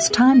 It's time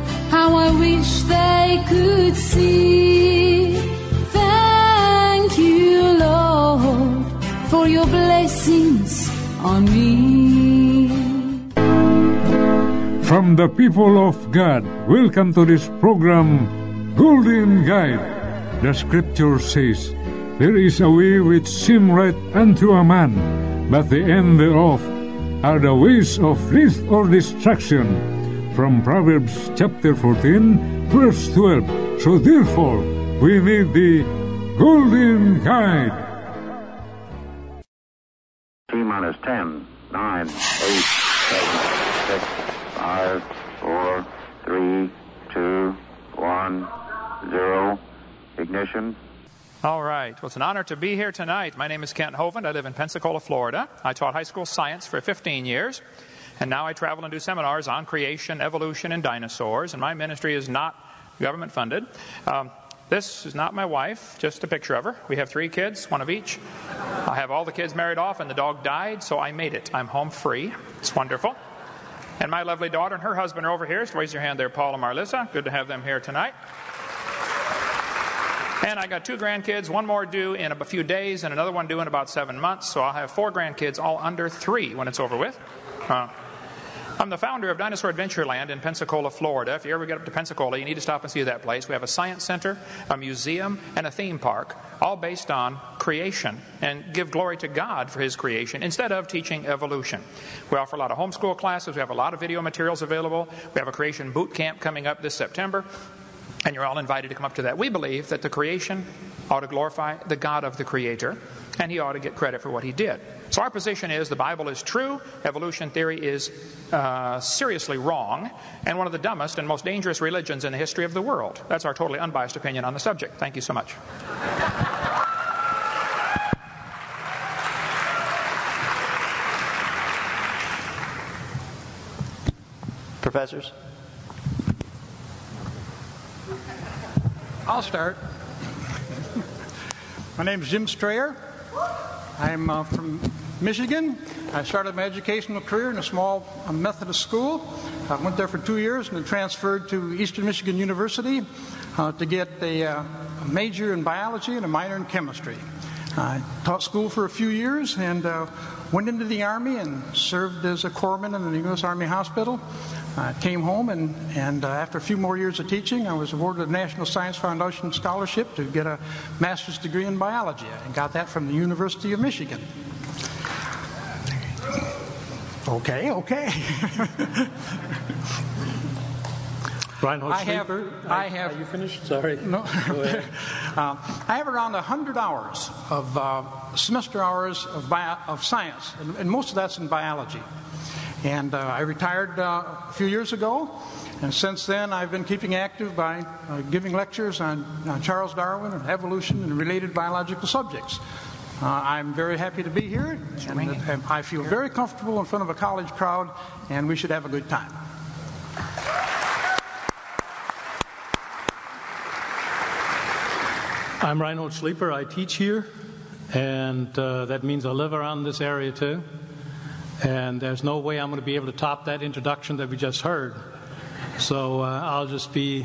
how I wish they could see. Thank you, Lord, for your blessings on me. From the people of God, welcome to this program, Golden Guide. The scripture says, there is a way which seems right unto a man, but the end thereof are the ways of death or destruction. From Proverbs chapter 14, verse 12. So therefore, we need the Golden Guide. T-minus 10, 9, 8, 7, 6, 5, 4, 3, 2, 1, 0. Ignition. All right. Well, it's an honor to be here tonight. My name is Kent Hovind. I live in Pensacola, Florida. I taught high school science for 15 years. And now I travel and do seminars on creation, evolution, and dinosaurs. And my ministry is not government-funded. This is not my wife, just a picture of her. We have 3 kids, one of each. I have all the kids married off, and the dog died, so I made it. I'm home free. It's wonderful. And my lovely daughter and her husband are over here. So raise your hand there, Paul and Marlissa. Good to have them here tonight. And I got 2 grandkids, one more due in a few days, and another one due in about 7 months. So I'll have 4 grandkids, all under 3 when it's over with. I'm the founder of Dinosaur Adventureland in Pensacola, Florida. If you ever get up to Pensacola, you need to stop and see that place. We have a science center, a museum, and a theme park, all based on creation, and give glory to God for His creation instead of teaching evolution. We offer a lot of homeschool classes. We have a lot of video materials available. We have a creation boot camp coming up this September, and you're all invited to come up to that. We believe that the creation ought to glorify the God of the Creator, and He ought to get credit for what He did. So our position is the Bible is true, evolution theory is seriously wrong, and one of the dumbest and most dangerous religions in the history of the world. That's our totally unbiased opinion on the subject. Thank you so much. Professors? I'll start. My name is Jim Strayer. I'm from Michigan. I started my educational career in a small Methodist school. I went there for 2 years and then transferred to Eastern Michigan University to get a major in biology and a minor in chemistry. I taught school for a few years and went into the Army and served as a corpsman in the U.S. Army Hospital. I came home and after a few more years of teaching, I was awarded a National Science Foundation scholarship to get a master's degree in biology, and got that from the University of Michigan. Okay. Reinhold Schlieper. Are you finished? Sorry. No. Go ahead. I have around 100 hours of semester hours of science, and most of that's in biology. And I retired a few years ago, and since then I've been keeping active by giving lectures on Charles Darwin and evolution and related biological subjects. I'm very happy to be here, and I feel very comfortable in front of a college crowd, and we should have a good time. I'm Reinhold Schlieper. I teach here, and that means I live around this area too. And there's no way I'm going to be able to top that introduction that we just heard. So I'll just be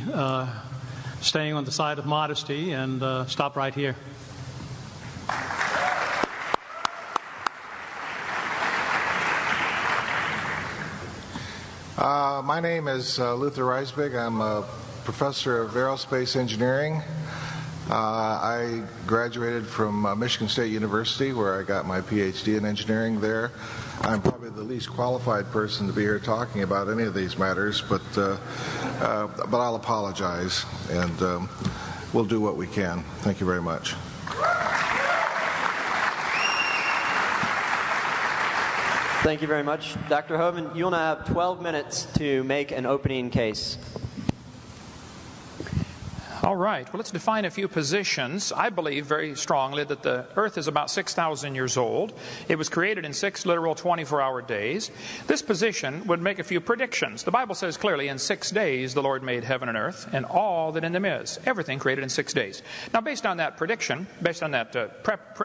staying on the side of modesty and stop right here. My name is Luther Reisbig. I'm a professor of aerospace engineering. I graduated from Michigan State University, where I got my PhD in engineering there. I'm probably the least qualified person to be here talking about any of these matters, but I'll apologize, and we'll do what we can. Thank you very much. Thank you very much. Dr. Hovind, you'll now have 12 minutes to make an opening case. All right. Well, let's define a few positions. I believe very strongly that the Earth is about 6,000 years old. It was created in 6 literal 24-hour days. This position would make a few predictions. The Bible says clearly, in 6 days the Lord made heaven and earth and all that in them is. Everything created in 6 days. Now, based on that prediction, based on that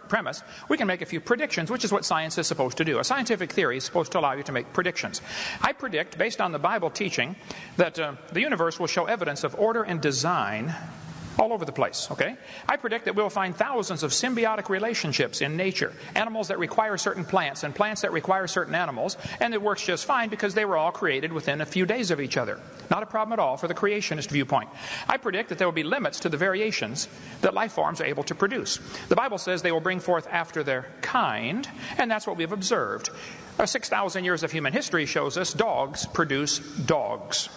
premise, we can make a few predictions, which is what science is supposed to do. A scientific theory is supposed to allow you to make predictions. I predict, based on the Bible teaching, that the universe will show evidence of order and design all over the place, okay? I predict that we'll find thousands of symbiotic relationships in nature, animals that require certain plants and plants that require certain animals, and it works just fine because they were all created within a few days of each other. Not a problem at all for the creationist viewpoint. I predict that there will be limits to the variations that life forms are able to produce. The Bible says they will bring forth after their kind, and that's what we've observed. 6,000 years of human history shows us dogs produce dogs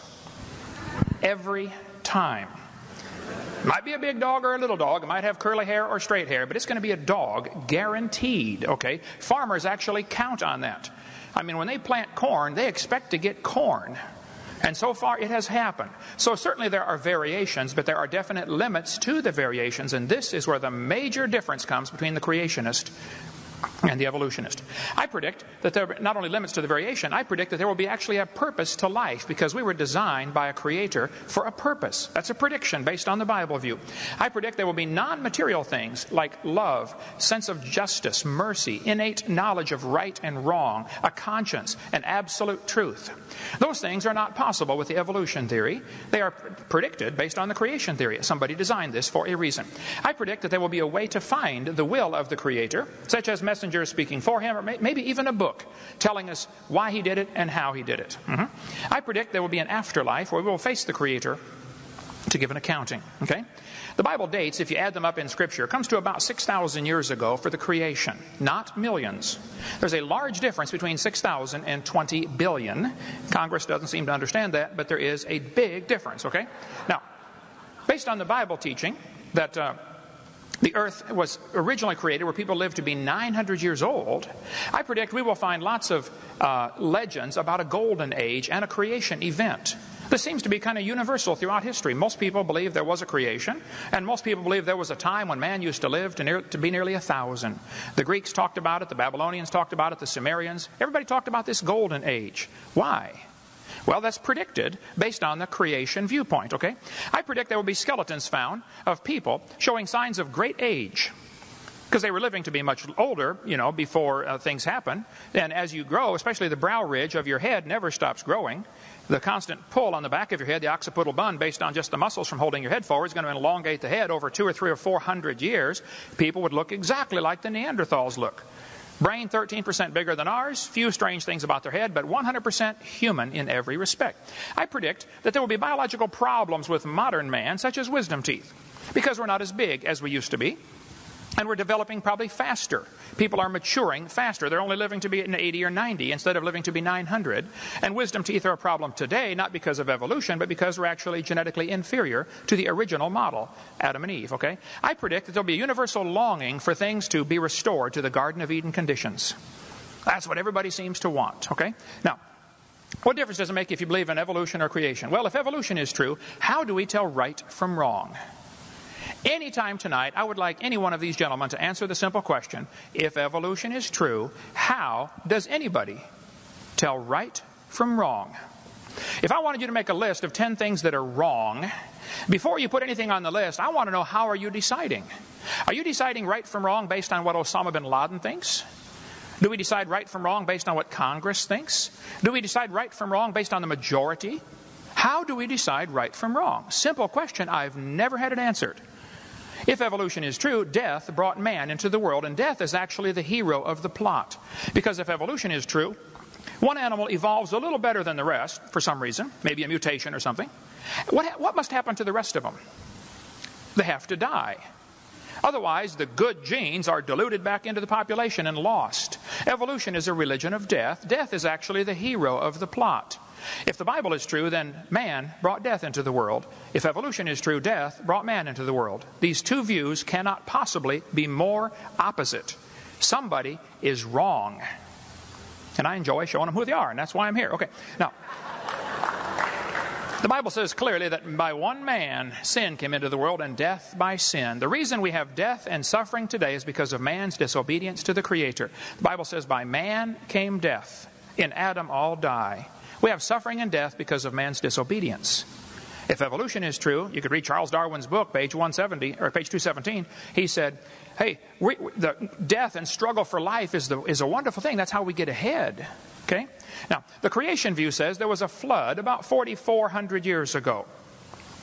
every time. Might be a big dog or a little dog. It might have curly hair or straight hair, but it's going to be a dog, guaranteed, okay? Farmers actually count on that. I mean, when they plant corn, they expect to get corn. And so far, it has happened. So certainly there are variations, but there are definite limits to the variations, and this is where the major difference comes between the creationist and the evolutionist. I predict that there are not only limits to the variation, I predict that there will be actually a purpose to life because we were designed by a creator for a purpose. That's a prediction based on the Bible view. I predict there will be non-material things like love, sense of justice, mercy, innate knowledge of right and wrong, a conscience, and absolute truth. Those things are not possible with the evolution theory. They are predicted based on the creation theory. Somebody designed this for a reason. I predict that there will be a way to find the will of the creator, such as messengers speaking for him, or maybe even a book telling us why he did it and how he did it. I predict there will be an afterlife where we will face the creator to give an accounting. Okay? The Bible dates, if you add them up in Scripture, comes to about 6,000 years ago for the creation, not millions. There's a large difference between 6,000 and 20 billion. Congress doesn't seem to understand that, but there is a big difference. Okay? Now, based on the Bible teaching that the earth was originally created where people lived to be 900 years old, I predict we will find lots of legends about a golden age and a creation event. This seems to be kind of universal throughout history. Most people believe there was a creation, and most people believe there was a time when man used to live to be nearly 1,000. The Greeks talked about it, the Babylonians talked about it, the Sumerians. Everybody talked about this golden age. Why? Well, that's predicted based on the creation viewpoint, okay? I predict there will be skeletons found of people showing signs of great age because they were living to be much older, you know, before things happen. And as you grow, especially the brow ridge of your head never stops growing. The constant pull on the back of your head, the occipital bun, based on just the muscles from holding your head forward, is going to elongate the head over 200 or 300 or 400 years. People would look exactly like the Neanderthals look. Brain 13% bigger than ours, few strange things about their head, but 100% human in every respect. I predict that there will be biological problems with modern man, such as wisdom teeth, because we're not as big as we used to be, and we're developing probably faster. People are maturing faster. They're only living to be 80 or 90 instead of living to be 900. And wisdom teeth are a problem today, not because of evolution, but because we're actually genetically inferior to the original model, Adam and Eve, okay? I predict that there'll be a universal longing for things to be restored to the Garden of Eden conditions. That's what everybody seems to want, okay? Now, what difference does it make if you believe in evolution or creation? Well, if evolution is true, how do we tell right from wrong? Anytime tonight, I would like any one of these gentlemen to answer the simple question, if evolution is true, how does anybody tell right from wrong? If I wanted you to make a list of 10 things that are wrong, before you put anything on the list, I want to know, how are you deciding? Are you deciding right from wrong based on what Osama bin Laden thinks? Do we decide right from wrong based on what Congress thinks? Do we decide right from wrong based on the majority? How do we decide right from wrong? Simple question. I've never had it answered. If evolution is true, death brought man into the world, and death is actually the hero of the plot. Because if evolution is true, One animal evolves a little better than the rest for some reason, maybe a mutation or something. What must happen to the rest of them? They have to die. Otherwise, the good genes are diluted back into the population and lost. Evolution is a religion of death. Death is actually the hero of the plot. If the Bible is true, then man brought death into the world. If evolution is true, death brought man into the world. These two views cannot possibly be more opposite. Somebody is wrong. And I enjoy showing them who they are, and that's why I'm here. Okay, now, the Bible says clearly that by one man, sin came into the world, and death by sin. The reason we have death and suffering today is because of man's disobedience to the Creator. The Bible says by man came death. In Adam all die. We have suffering and death because of man's disobedience. If evolution is true, you could read Charles Darwin's book, page 170 or page 217. He said, "Hey, the death and struggle for life is a wonderful thing. That's how we get ahead." Okay. Now, the creation view says there was a flood about 4,400 years ago.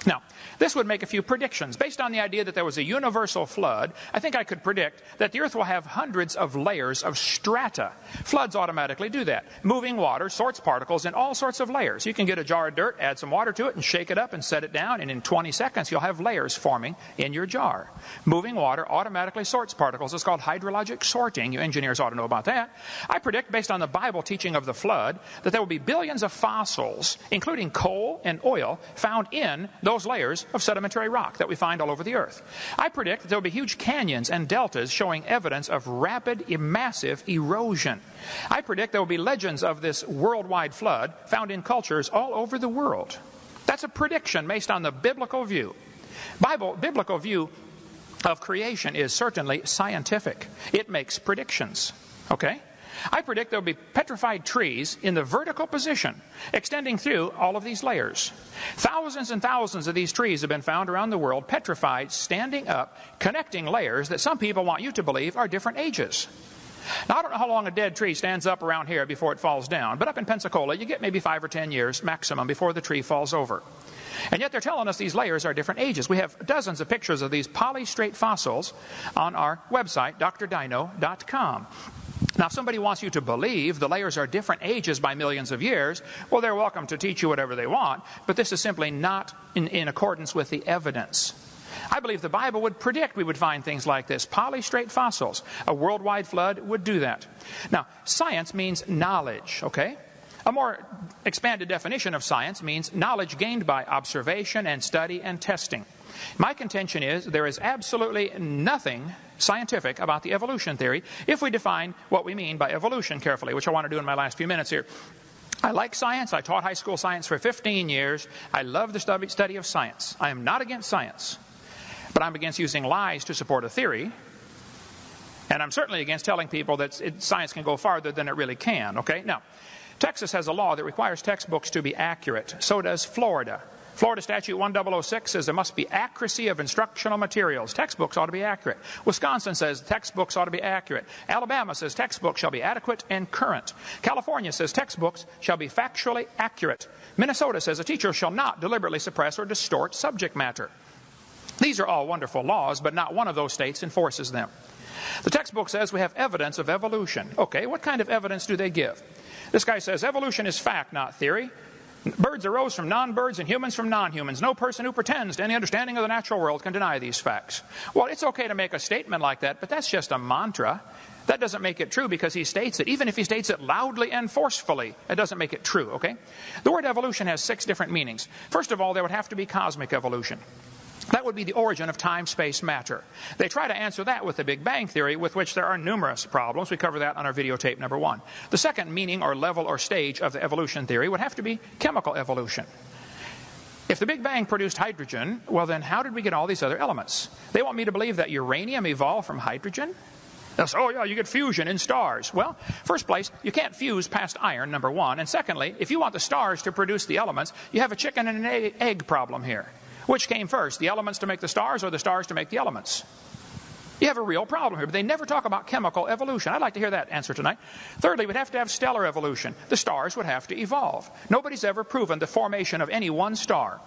Now, this would make a few predictions. Based on the idea that there was a universal flood, I think I could predict that the earth will have hundreds of layers of strata. Floods automatically do that. Moving water sorts particles in all sorts of layers. You can get a jar of dirt, add some water to it, and shake it up and set it down, and in 20 seconds you'll have layers forming in your jar. Moving water automatically sorts particles. It's called hydrologic sorting. You engineers ought to know about that. I predict, based on the Bible teaching of the flood, that there will be billions of fossils, including coal and oil, found in those layers of sedimentary rock that we find all over the earth. I predict that there will be huge canyons and deltas showing evidence of rapid, massive erosion. I predict there will be legends of this worldwide flood found in cultures all over the world. That's a prediction based on the biblical view. Biblical view of creation is certainly scientific. It makes predictions. Okay? I predict there will be petrified trees in the vertical position, extending through all of these layers. Thousands and thousands of these trees have been found around the world, petrified, standing up, connecting layers that some people want you to believe are different ages. Now, I don't know how long a dead tree stands up around here before it falls down, but up in Pensacola, you get maybe 5 or 10 years maximum before the tree falls over. And yet they're telling us these layers are different ages. We have dozens of pictures of these polystrate fossils on our website, drdino.com. Now, if somebody wants you to believe the layers are different ages by millions of years, well, they're welcome to teach you whatever they want, but this is simply not in accordance with the evidence. I believe the Bible would predict we would find things like this. Polystrate fossils. A worldwide flood would do that. Now, science means knowledge, okay? A more expanded definition of science means knowledge gained by observation and study and testing. My contention is there is absolutely nothing scientific about the evolution theory if we define what we mean by evolution carefully, which I want to do in my last few minutes here. I like science. I taught high school science for 15 years. I love the study of science. I am not against science, but I'm against using lies to support a theory. And I'm certainly against telling people that science can go farther than it really can. Okay? Now, Texas has a law that requires textbooks to be accurate. So does Florida. Florida Statute 1006 says there must be accuracy of instructional materials. Textbooks ought to be accurate. Wisconsin says textbooks ought to be accurate. Alabama says textbooks shall be adequate and current. California says textbooks shall be factually accurate. Minnesota says a teacher shall not deliberately suppress or distort subject matter. These are all wonderful laws, but not one of those states enforces them. The textbook says we have evidence of evolution. Okay, what kind of evidence do they give? This guy says evolution is fact, not theory. Birds arose from non-birds and humans from non-humans. No person who pretends to any understanding of the natural world can deny these facts. Well, it's okay to make a statement like that, but that's just a mantra. That doesn't make it true because he states it. Even if he states it loudly and forcefully, it doesn't make it true, okay? The word evolution has 6 different meanings. First of all, there would have to be cosmic evolution. That would be the origin of time, space, matter. They try to answer that with the Big Bang Theory, with which there are numerous problems. We cover that on our videotape number 1. The second meaning or level or stage of the evolution theory would have to be chemical evolution. If the Big Bang produced hydrogen, well then how did we get all these other elements? They want me to believe that uranium evolved from hydrogen? They'll say, oh yeah, you get fusion in stars. Well, first place, you can't fuse past iron, number 1. And secondly, if you want the stars to produce the elements, you have a chicken and an egg problem here. Which came first, the elements to make the stars or the stars to make the elements? You have a real problem here, but they never talk about chemical evolution. I'd like to hear that answer tonight. Thirdly, we'd have to have stellar evolution. The stars would have to evolve. Nobody's ever proven the formation of any one star.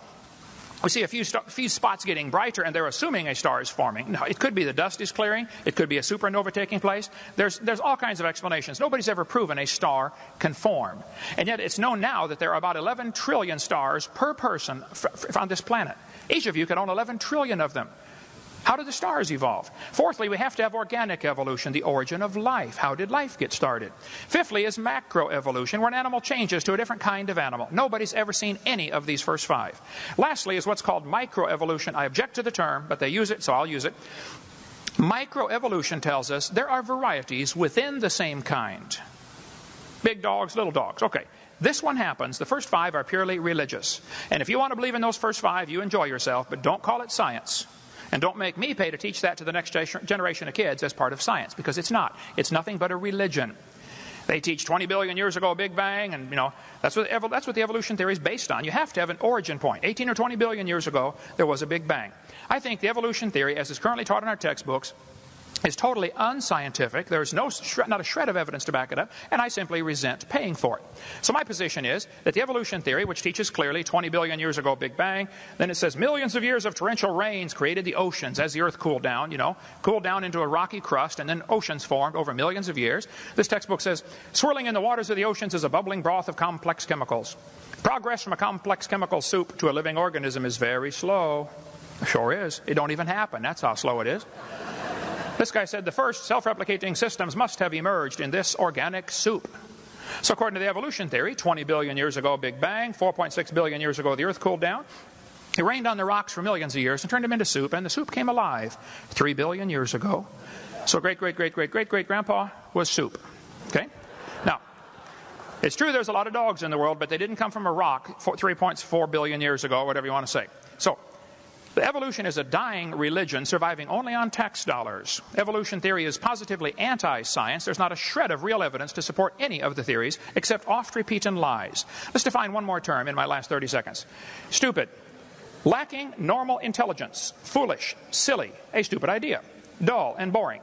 We see a few spots getting brighter, and they're assuming a star is forming. No, it could be the dust is clearing. It could be a supernova taking place. There's all kinds of explanations. Nobody's ever proven a star can form. And yet it's known now that there are about 11 trillion stars per person on this planet. Each of you can own 11 trillion of them. How did the stars evolve? Fourthly, we have to have organic evolution, the origin of life. How did life get started? Fifthly is macroevolution, where an animal changes to a different kind of animal. Nobody's ever seen any of these first five. Lastly is what's called microevolution. I object to the term, but they use it, so I'll use it. Microevolution tells us there are varieties within the same kind. Big dogs, little dogs. Okay. This one happens. The first five are purely religious. And if you want to believe in those first five, you enjoy yourself, but don't call it science. And don't make me pay to teach that to the next generation of kids as part of science, because it's not. It's nothing but a religion. They teach 20 billion years ago, Big Bang, and, you know, that's what the evolution theory is based on. You have to have an origin point. 18 or 20 billion years ago, there was a Big Bang. I think the evolution theory, as is currently taught in our textbooks, is totally unscientific. There's not a shred of evidence to back it up, and I simply resent paying for it. So my position is that the evolution theory, which teaches clearly 20 billion years ago, Big Bang, then it says millions of years of torrential rains created the oceans as the earth cooled down into a rocky crust, and then oceans formed over millions of years. This textbook says, swirling in the waters of the oceans is a bubbling broth of complex chemicals. Progress from a complex chemical soup to a living organism is very slow. Sure is. It don't even happen. That's how slow it is. This guy said the first self-replicating systems must have emerged in this organic soup. So according to the evolution theory, 20 billion years ago, Big Bang, 4.6 billion years ago, the earth cooled down. It rained on the rocks for millions of years and turned them into soup, and the soup came alive 3 billion years ago. So great-great-great-great-great-great-grandpa was soup. Okay? Now, it's true there's a lot of dogs in the world, but they didn't come from a rock 3.4 billion years ago, whatever you want to say. So the evolution is a dying religion surviving only on tax dollars. Evolution theory is positively anti-science. There's not a shred of real evidence to support any of the theories except oft-repeated lies. Let's define one more term in my last 30 seconds. Stupid. Lacking normal intelligence. Foolish. Silly. A stupid idea. Dull and boring.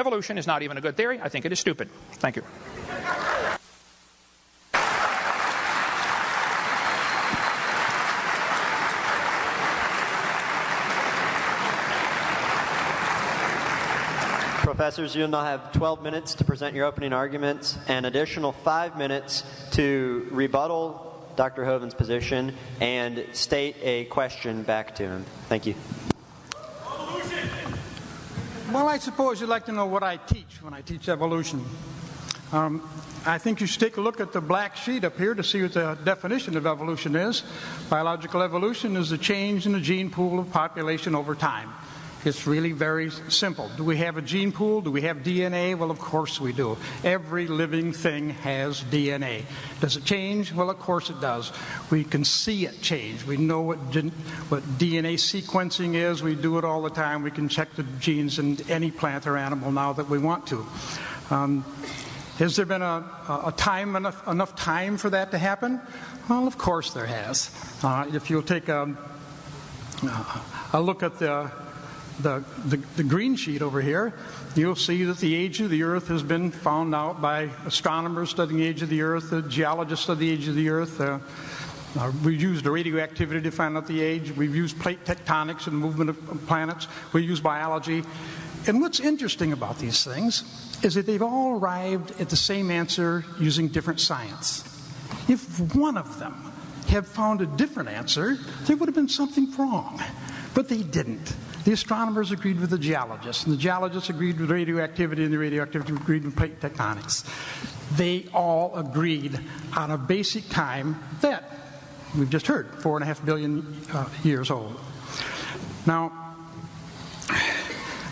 Evolution is not even a good theory. I think it is stupid. Thank you. Professors, you'll now have 12 minutes to present your opening arguments and additional 5 minutes to rebuttal Dr. Hovind's position and state a question back to him. Thank you. Well, I suppose you'd like to know what I teach when I teach evolution. I think you should take a look at the black sheet up here to see what the definition of evolution is. Biological evolution is the change in the gene pool of population over time. It's really very simple. Do we have a gene pool? Do we have DNA? Well, of course we do. Every living thing has DNA. Does it change? Well, of course it does. We can see it change. We know what DNA sequencing is. We do it all the time. We can check the genes in any plant or animal now that we want to. Has there been enough time for that to happen? Well, of course there has. If you'll take a look at the green sheet over here, you'll see that the age of the Earth has been found out by astronomers studying the age of the Earth, geologists studying the age of the Earth. We've used radioactivity to find out the age. We've used plate tectonics and the movement of planets. We use biology. And what's interesting about these things is that they've all arrived at the same answer using different science. If one of them had found a different answer, there would have been something wrong. But they didn't. The astronomers agreed with the geologists, and the geologists agreed with radioactivity, and the radioactivity agreed with plate tectonics. They all agreed on a basic time that we've just heard, 4.5 billion years old. Now,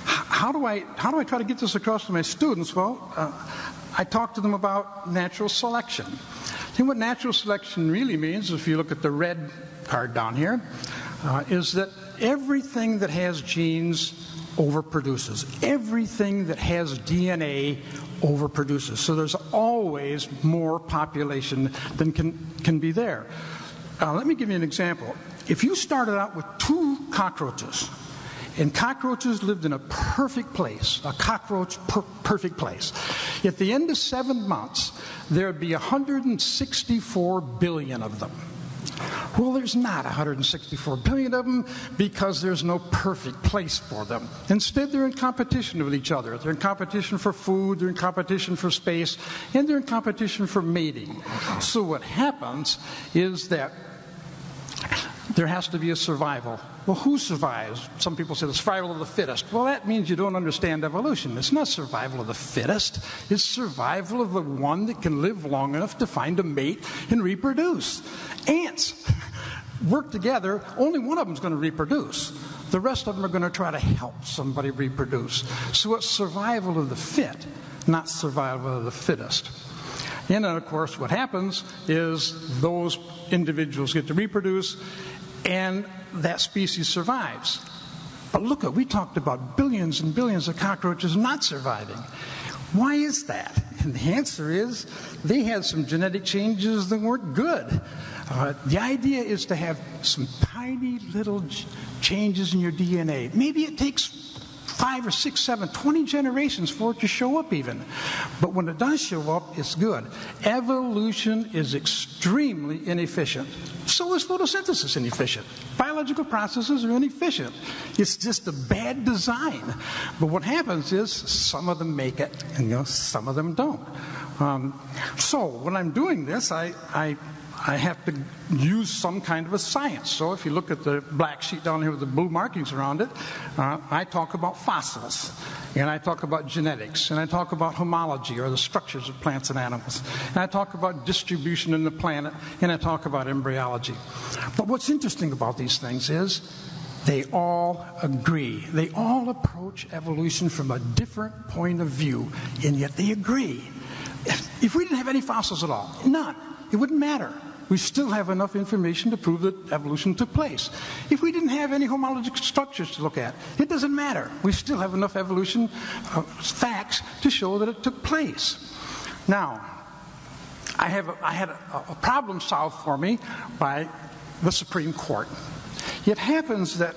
how do I try to get this across to my students? Well, I talk to them about natural selection. And what natural selection really means, if you look at the red card down here, is that everything that has genes overproduces. Everything that has DNA overproduces. So there's always more population than can be there. Let me give you an example. If you started out with 2 cockroaches, and cockroaches lived in a perfect place, a cockroach-perfect place, at the end of 7 months, there would be 164 billion of them. Well, there's not 164 billion of them because there's no perfect place for them. Instead, they're in competition with each other. They're in competition for food, they're in competition for space, and they're in competition for mating. So what happens is that there has to be a survival. Well, who survives? Some people say the survival of the fittest. Well, that means you don't understand evolution. It's not survival of the fittest. It's survival of the one that can live long enough to find a mate and reproduce. Ants work together. Only one of them is going to reproduce. The rest of them are going to try to help somebody reproduce. So it's survival of the fit, not survival of the fittest. And then, of course, what happens is those individuals get to reproduce, and that species survives. But look, we talked about billions and billions of cockroaches not surviving. Why is that? And the answer is they had some genetic changes that weren't good. The idea is to have some tiny little changes in your DNA. Maybe it takes 5 or 6, 7, 20 generations for it to show up even. But when it does show up, it's good. Evolution is extremely inefficient. So is photosynthesis inefficient. Biological processes are inefficient. It's just a bad design. But what happens is some of them make it and some of them don't. So when I'm doing this, I have to use some kind of a science. So if you look at the black sheet down here with the blue markings around it, I talk about fossils, and I talk about genetics, and I talk about homology, or the structures of plants and animals, and I talk about distribution in the planet, and I talk about embryology. But what's interesting about these things is they all agree. They all approach evolution from a different point of view, and yet they agree. If we didn't have any fossils at all, none, it wouldn't matter. We still have enough information to prove that evolution took place. If we didn't have any homologic structures to look at, it doesn't matter. We still have enough evolution facts to show that it took place. Now, I had a problem solved for me by the Supreme Court. It happens that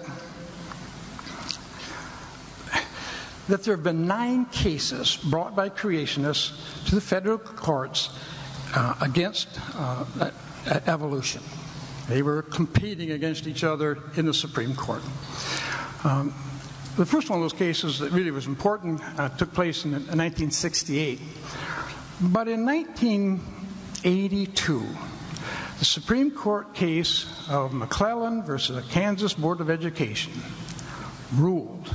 there have been 9 cases brought by creationists to the federal courts against evolution. They were competing against each other in the Supreme Court. The first one of those cases that really was important took place in 1968. But in 1982, the Supreme Court case of McClellan versus the Kansas Board of Education ruled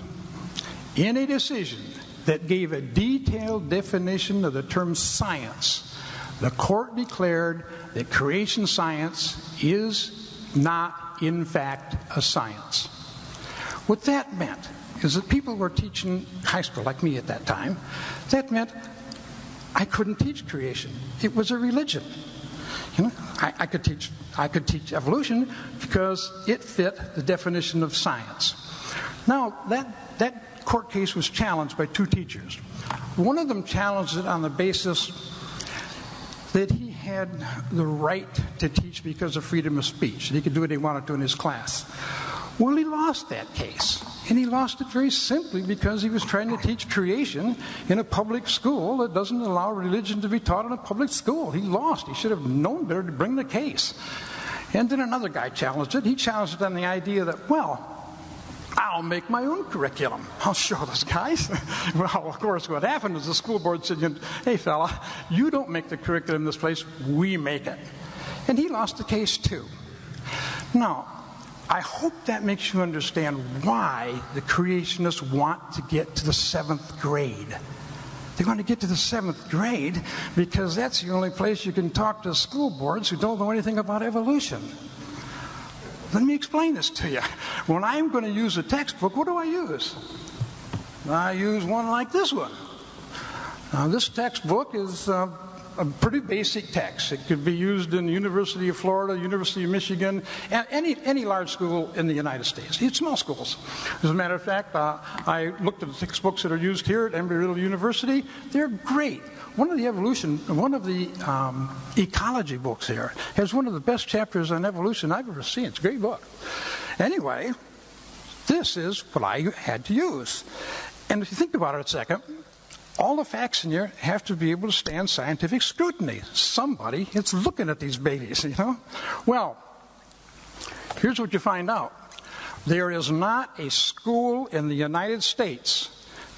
in a decision that gave a detailed definition of the term science. The court declared that creation science is not, in fact, a science. What that meant is that people were teaching high school, like me at that time. That meant I couldn't teach creation. It was a religion. You know, I could teach evolution because it fit the definition of science. Now, that court case was challenged by 2 teachers. One of them challenged it on the basis that he had the right to teach because of freedom of speech, that he could do what he wanted to in his class. Well, he lost that case, and he lost it very simply because he was trying to teach creation in a public school that doesn't allow religion to be taught in a public school. He lost. He should have known better to bring the case. And then another guy challenged it. He challenged it on the idea that, well, I'll make my own curriculum. I'll show those guys. Well, of course, what happened is the school board said, hey, fella, you don't make the curriculum in this place. We make it. And he lost the case, too. Now, I hope that makes you understand why the creationists want to get to the 7th grade. They want to get to the 7th grade because that's the only place you can talk to school boards who don't know anything about evolution. Let me explain this to you. When I'm going to use a textbook, what do I use? I use one like this one. Now, this textbook is a pretty basic text. It could be used in the University of Florida, University of Michigan, and any large school in the United States. It's small schools. As a matter of fact, I looked at the textbooks that are used here at Embry-Riddle University. They're great. One of the ecology books here has one of the best chapters on evolution I've ever seen. It's a great book. Anyway, this is what I had to use. And if you think about it a second, all the facts in here have to be able to stand scientific scrutiny. Somebody is looking at these babies, you know. Well, Here's what you find out. There is not a school in the United States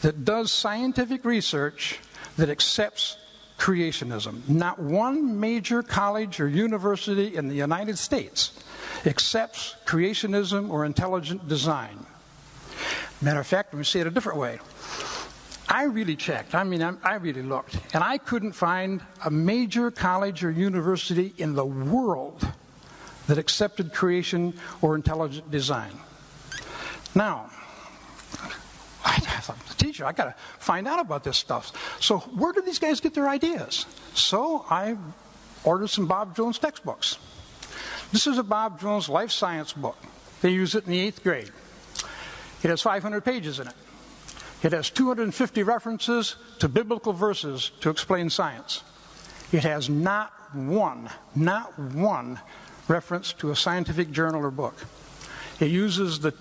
that does scientific research that accepts creationism. Not one major college or university in the United States accepts creationism or intelligent design. Matter of fact, let me say it a different way. I really checked. I really looked. And I couldn't find a major college or university in the world that accepted creation or intelligent design. Now, I thought, teacher, I got to find out about this stuff. So where do these guys get their ideas? So I ordered some Bob Jones textbooks. This is a Bob Jones life science book. They use it in the 8th grade. It has 500 pages in it. It has 250 references to biblical verses to explain science. It has not one reference to a scientific journal or book. It uses the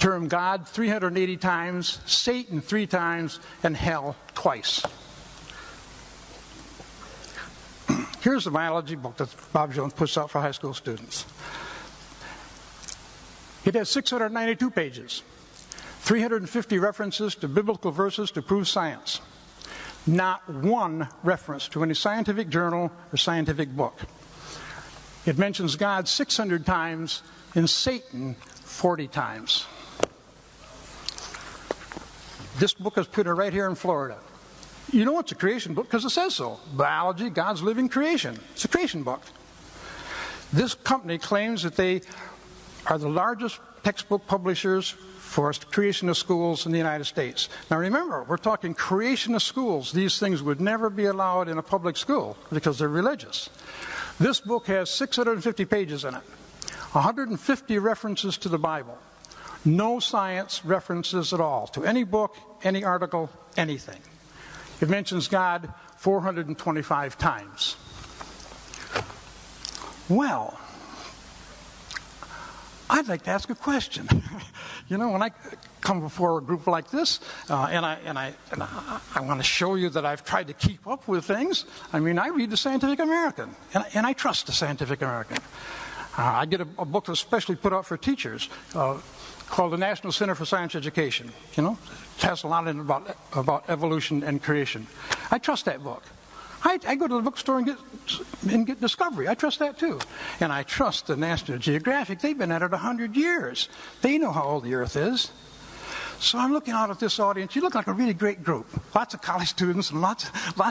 term God 380 times, Satan 3 times, and hell twice. Here's the biology book that Bob Jones puts out for high school students. It has 692 pages, 350 references to biblical verses to prove science. Not one reference to any scientific journal or scientific book. It mentions God 600 times and Satan 40 times. This book is printed right here in Florida. You know it's a creation book because it says so. Biology, God's living creation. It's a creation book. This company claims that they are the largest textbook publishers for creationist schools in the United States. Now remember, we're talking creationist schools. These things would never be allowed in a public school because they're religious. This book has 650 pages in it, 150 references to the Bible, no science references at all to any book, any article, anything. It mentions God 425 times. Well, I'd like to ask a question. You know, when I come before a group like this, and I want to show you that I've tried to keep up with things. I mean, I read the Scientific American, and I trust the Scientific American. I get a book that's specially put out for teachers called the National Center for Science Education. You know, it has a lot in about evolution and creation. I trust that book. I go to the bookstore and get Discovery. I trust that too. And I trust the National Geographic. They've been at it 100 years. They know how old the Earth is. So I'm looking out at this audience. You look like a really great group. Lots of college students and lots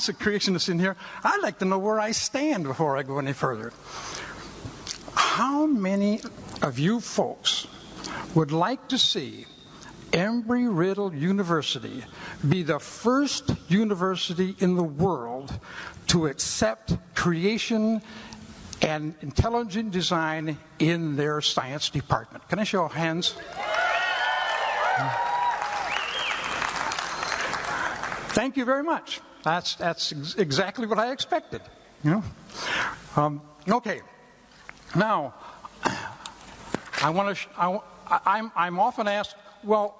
of creationists in here. I'd like to know where I stand before I go any further. How many of you folks would like to see Embry-Riddle University be the first university in the world to accept creation and intelligent design in their science department? Can I show hands? Thank you very much. That's exactly what I expected. You know? Okay. Now, I'm often asked, well,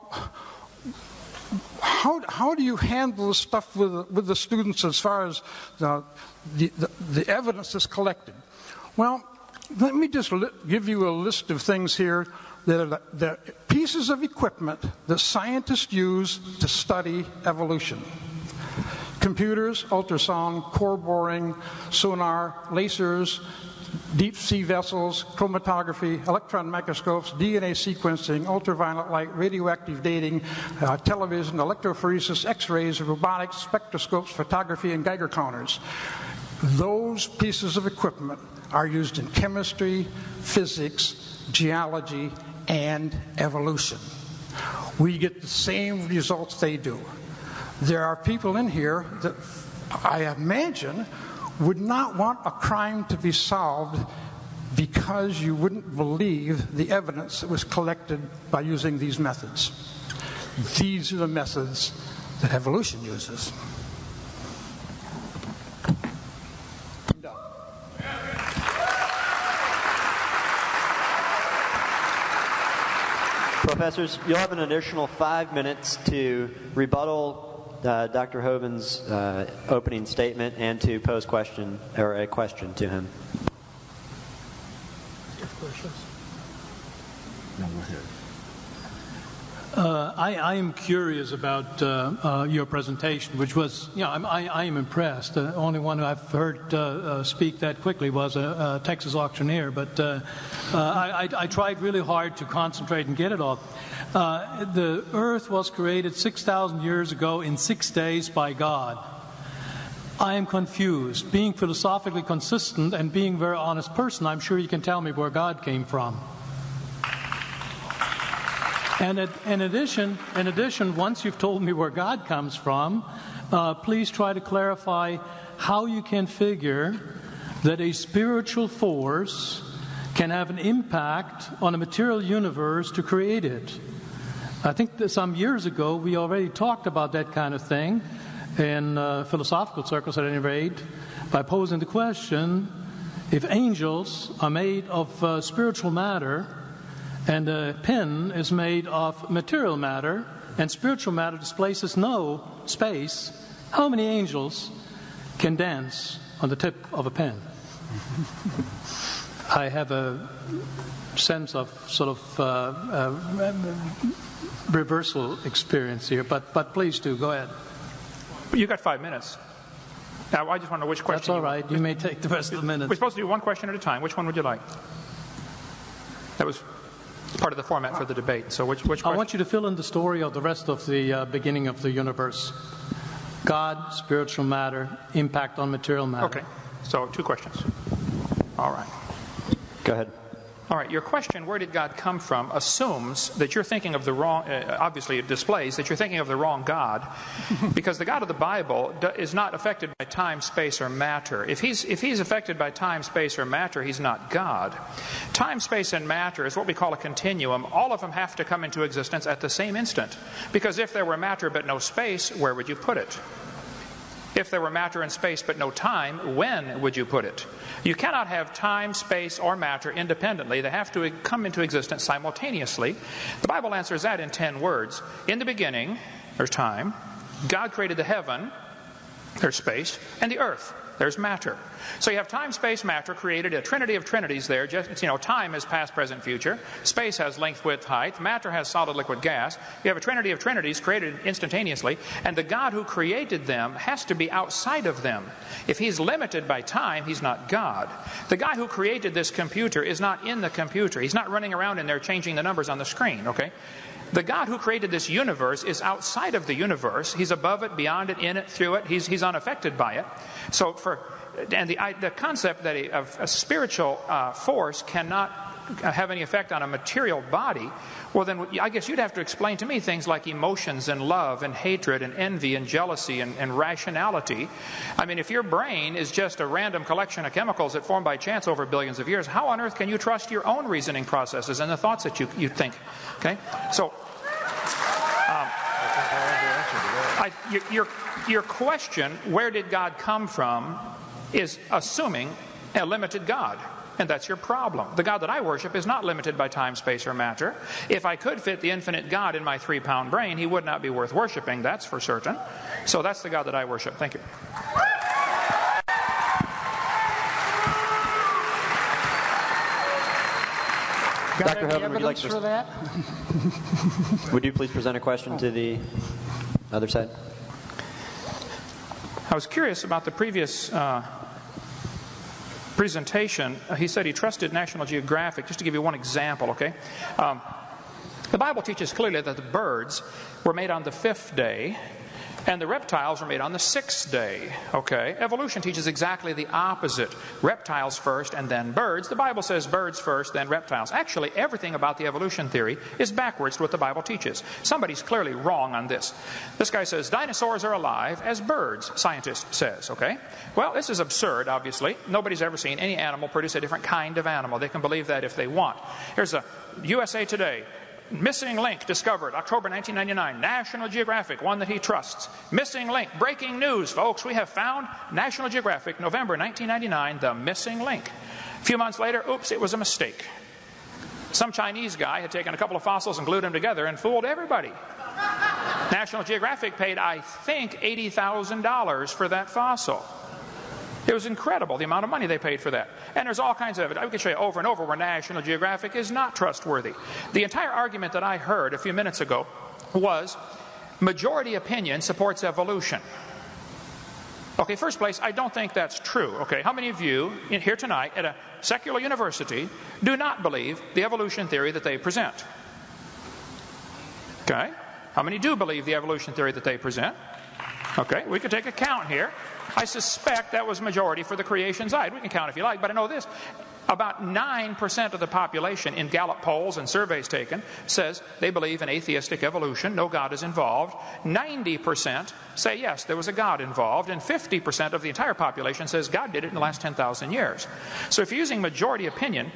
how do you handle the stuff with the students as far as the evidence that's collected? Well, let me just give you a list of things here that are the pieces of equipment that scientists use to study evolution. Computers, ultrasound, core boring, sonar, lasers, deep sea vessels, chromatography, electron microscopes, DNA sequencing, ultraviolet light, radioactive dating, television, electrophoresis, x-rays, robotics, spectroscopes, photography, and Geiger counters. Those pieces of equipment are used in chemistry, physics, geology, and evolution. We get the same results they do. There are people in here that I imagine would not want a crime to be solved because you wouldn't believe the evidence that was collected by using these methods. These are the methods that evolution uses. Professors, you'll have an additional 5 minutes to rebuttal Dr. Hovind's opening statement and to pose question or a question to him. I am curious about your presentation, which was, you know, I am impressed. The only one I've heard speak that quickly was a Texas auctioneer, but I tried really hard to concentrate and get it all. The earth was created 6,000 years ago in 6 days by God. I am confused. Being philosophically consistent and being a very honest person, I'm sure you can tell me where God came from. And in addition, once you've told me where God comes from, please try to clarify how you can figure that a spiritual force can have an impact on a material universe to create it. I think that some years ago we already talked about that kind of thing in philosophical circles, at any rate, by posing the question, if angels are made of spiritual matter, and a pen is made of material matter, and spiritual matter displaces no space, how many angels can dance on the tip of a pen? I have a sense of sort of reversal experience here, but please do, go ahead. You got 5 minutes. Now, I just want to know which question. That's all right. You may take the rest of the minutes. We're supposed to do one question at a time. Which one would you like? That was part of the format for the debate. So which question? I want you to fill in the story of the rest of the beginning of the universe. God, spiritual matter, impact on material matter. Okay. So 2 questions. All right. Go ahead. All right. Your question, where did God come from, assumes that you're thinking of the wrong, obviously it displays that you're thinking of the wrong God, because the God of the Bible is not affected by time, space, or matter. If he's affected by time, space, or matter, he's not God. Time, space, and matter is what we call a continuum. All of them have to come into existence at the same instant, because if there were matter but no space, where would you put it? If there were matter and space but no time, when would you put it? You cannot have time, space, or matter independently. They have to come into existence simultaneously. The Bible answers that in 10 words. In the beginning, there's time. God created the heaven, there's space, and the earth, there's matter. So you have time, space, matter created, a trinity of trinities there. Just, you know, time is past, present, future. Space has length, width, height. Matter has solid, liquid, gas. You have a trinity of trinities created instantaneously. And the God who created them has to be outside of them. If he's limited by time, he's not God. The guy who created this computer is not in the computer. He's not running around in there changing the numbers on the screen, okay? The God who created this universe is outside of the universe. He's above it, beyond it, in it, through it. He's unaffected by it. So the concept that a spiritual force cannot have any effect on a material body, well, then I guess you'd have to explain to me things like emotions and love and hatred and envy and jealousy and rationality. I mean, if your brain is just a random collection of chemicals that formed by chance over billions of years, how on earth can you trust your own reasoning processes and the thoughts that you think? Okay? So your question, where did God come from, is assuming a limited God. And that's your problem. The God that I worship is not limited by time, space, or matter. If I could fit the infinite God in my 3-pound brain, he would not be worth worshiping, that's for certain. So that's the God that I worship. Thank you. Got Dr. Hovind, would you like to for that? Would you please present a question to the other side? I was curious about the previous presentation. He said he trusted National Geographic. Just to give you one example, okay? The Bible teaches clearly that the birds were made on the 5th day and the reptiles were made on the 6th day, okay? Evolution teaches exactly the opposite. Reptiles first and then birds. The Bible says birds first, then reptiles. Actually, everything about the evolution theory is backwards to what the Bible teaches. Somebody's clearly wrong on this. This guy says dinosaurs are alive as birds, scientist says, okay? Well, this is absurd, obviously. Nobody's ever seen any animal produce a different kind of animal. They can believe that if they want. Here's a USA Today. Missing link discovered, October 1999. National Geographic, one that he trusts. Missing link, breaking news, folks. We have found, National Geographic, November 1999, the missing link. A few months later, oops, it was a mistake. Some Chinese guy had taken a couple of fossils and glued them together and fooled everybody. National Geographic paid, I think, $80,000 for that fossil. It was incredible, the amount of money they paid for that. And there's all kinds of it. I could show you over and over where National Geographic is not trustworthy. The entire argument that I heard a few minutes ago was majority opinion supports evolution. Okay, first place, I don't think that's true. Okay, how many of you here tonight at a secular university do not believe the evolution theory that they present? Okay, how many do believe the evolution theory that they present? Okay, we could take a count here. I suspect that was majority for the creation side. We can count if you like, but I know this. About 9% of the population in Gallup polls and surveys taken says they believe in atheistic evolution, no God is involved. 90% say yes, there was a God involved, and 50% of the entire population says God did it in the last 10,000 years. So if you're using majority opinion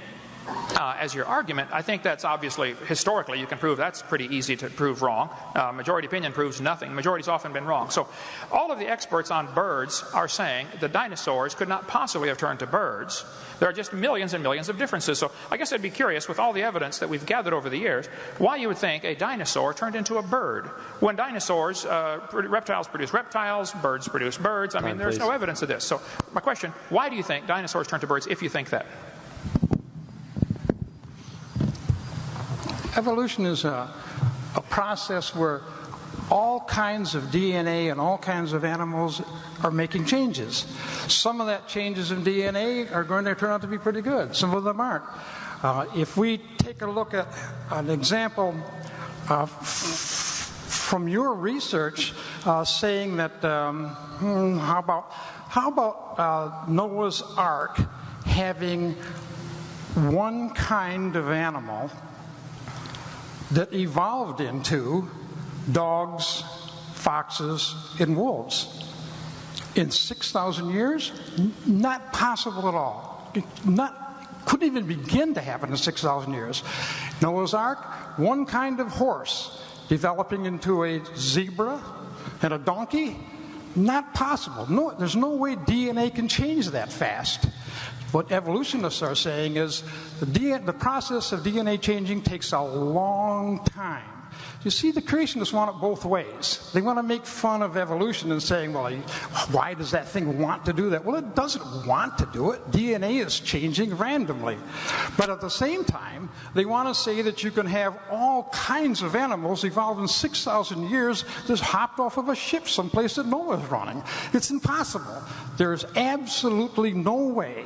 as your argument, I think that's obviously, historically, you can prove that's pretty easy to prove wrong. Majority opinion proves nothing. Majority's often been wrong. So all of the experts on birds are saying the dinosaurs could not possibly have turned to birds. There are just millions and millions of differences. So I guess I'd be curious, with all the evidence that we've gathered over the years, why you would think a dinosaur turned into a bird. When dinosaurs, reptiles produce reptiles, birds produce birds. I mean, there's no evidence of this. So my question, why do you think dinosaurs turned to birds if you think that? Evolution is a process where all kinds of DNA and all kinds of animals are making changes. Some of that changes in DNA are going to turn out to be pretty good. Some of them aren't. If we take a look at an example from your research saying that, how about Noah's Ark having one kind of animal that evolved into dogs, foxes, and wolves. In 6,000 years, not possible at all. Couldn't even begin to happen in 6,000 years. Noah's Ark, one kind of horse developing into a zebra and a donkey, not possible. No, there's no way DNA can change that fast. What evolutionists are saying is the process of DNA changing takes a long time. You see, the creationists want it both ways. They want to make fun of evolution and saying, well, why does that thing want to do that? Well, it doesn't want to do it. DNA is changing randomly. But at the same time, they want to say that you can have all kinds of animals evolved in 6,000 years just hopped off of a ship someplace that Noah's running. It's impossible. There's absolutely no way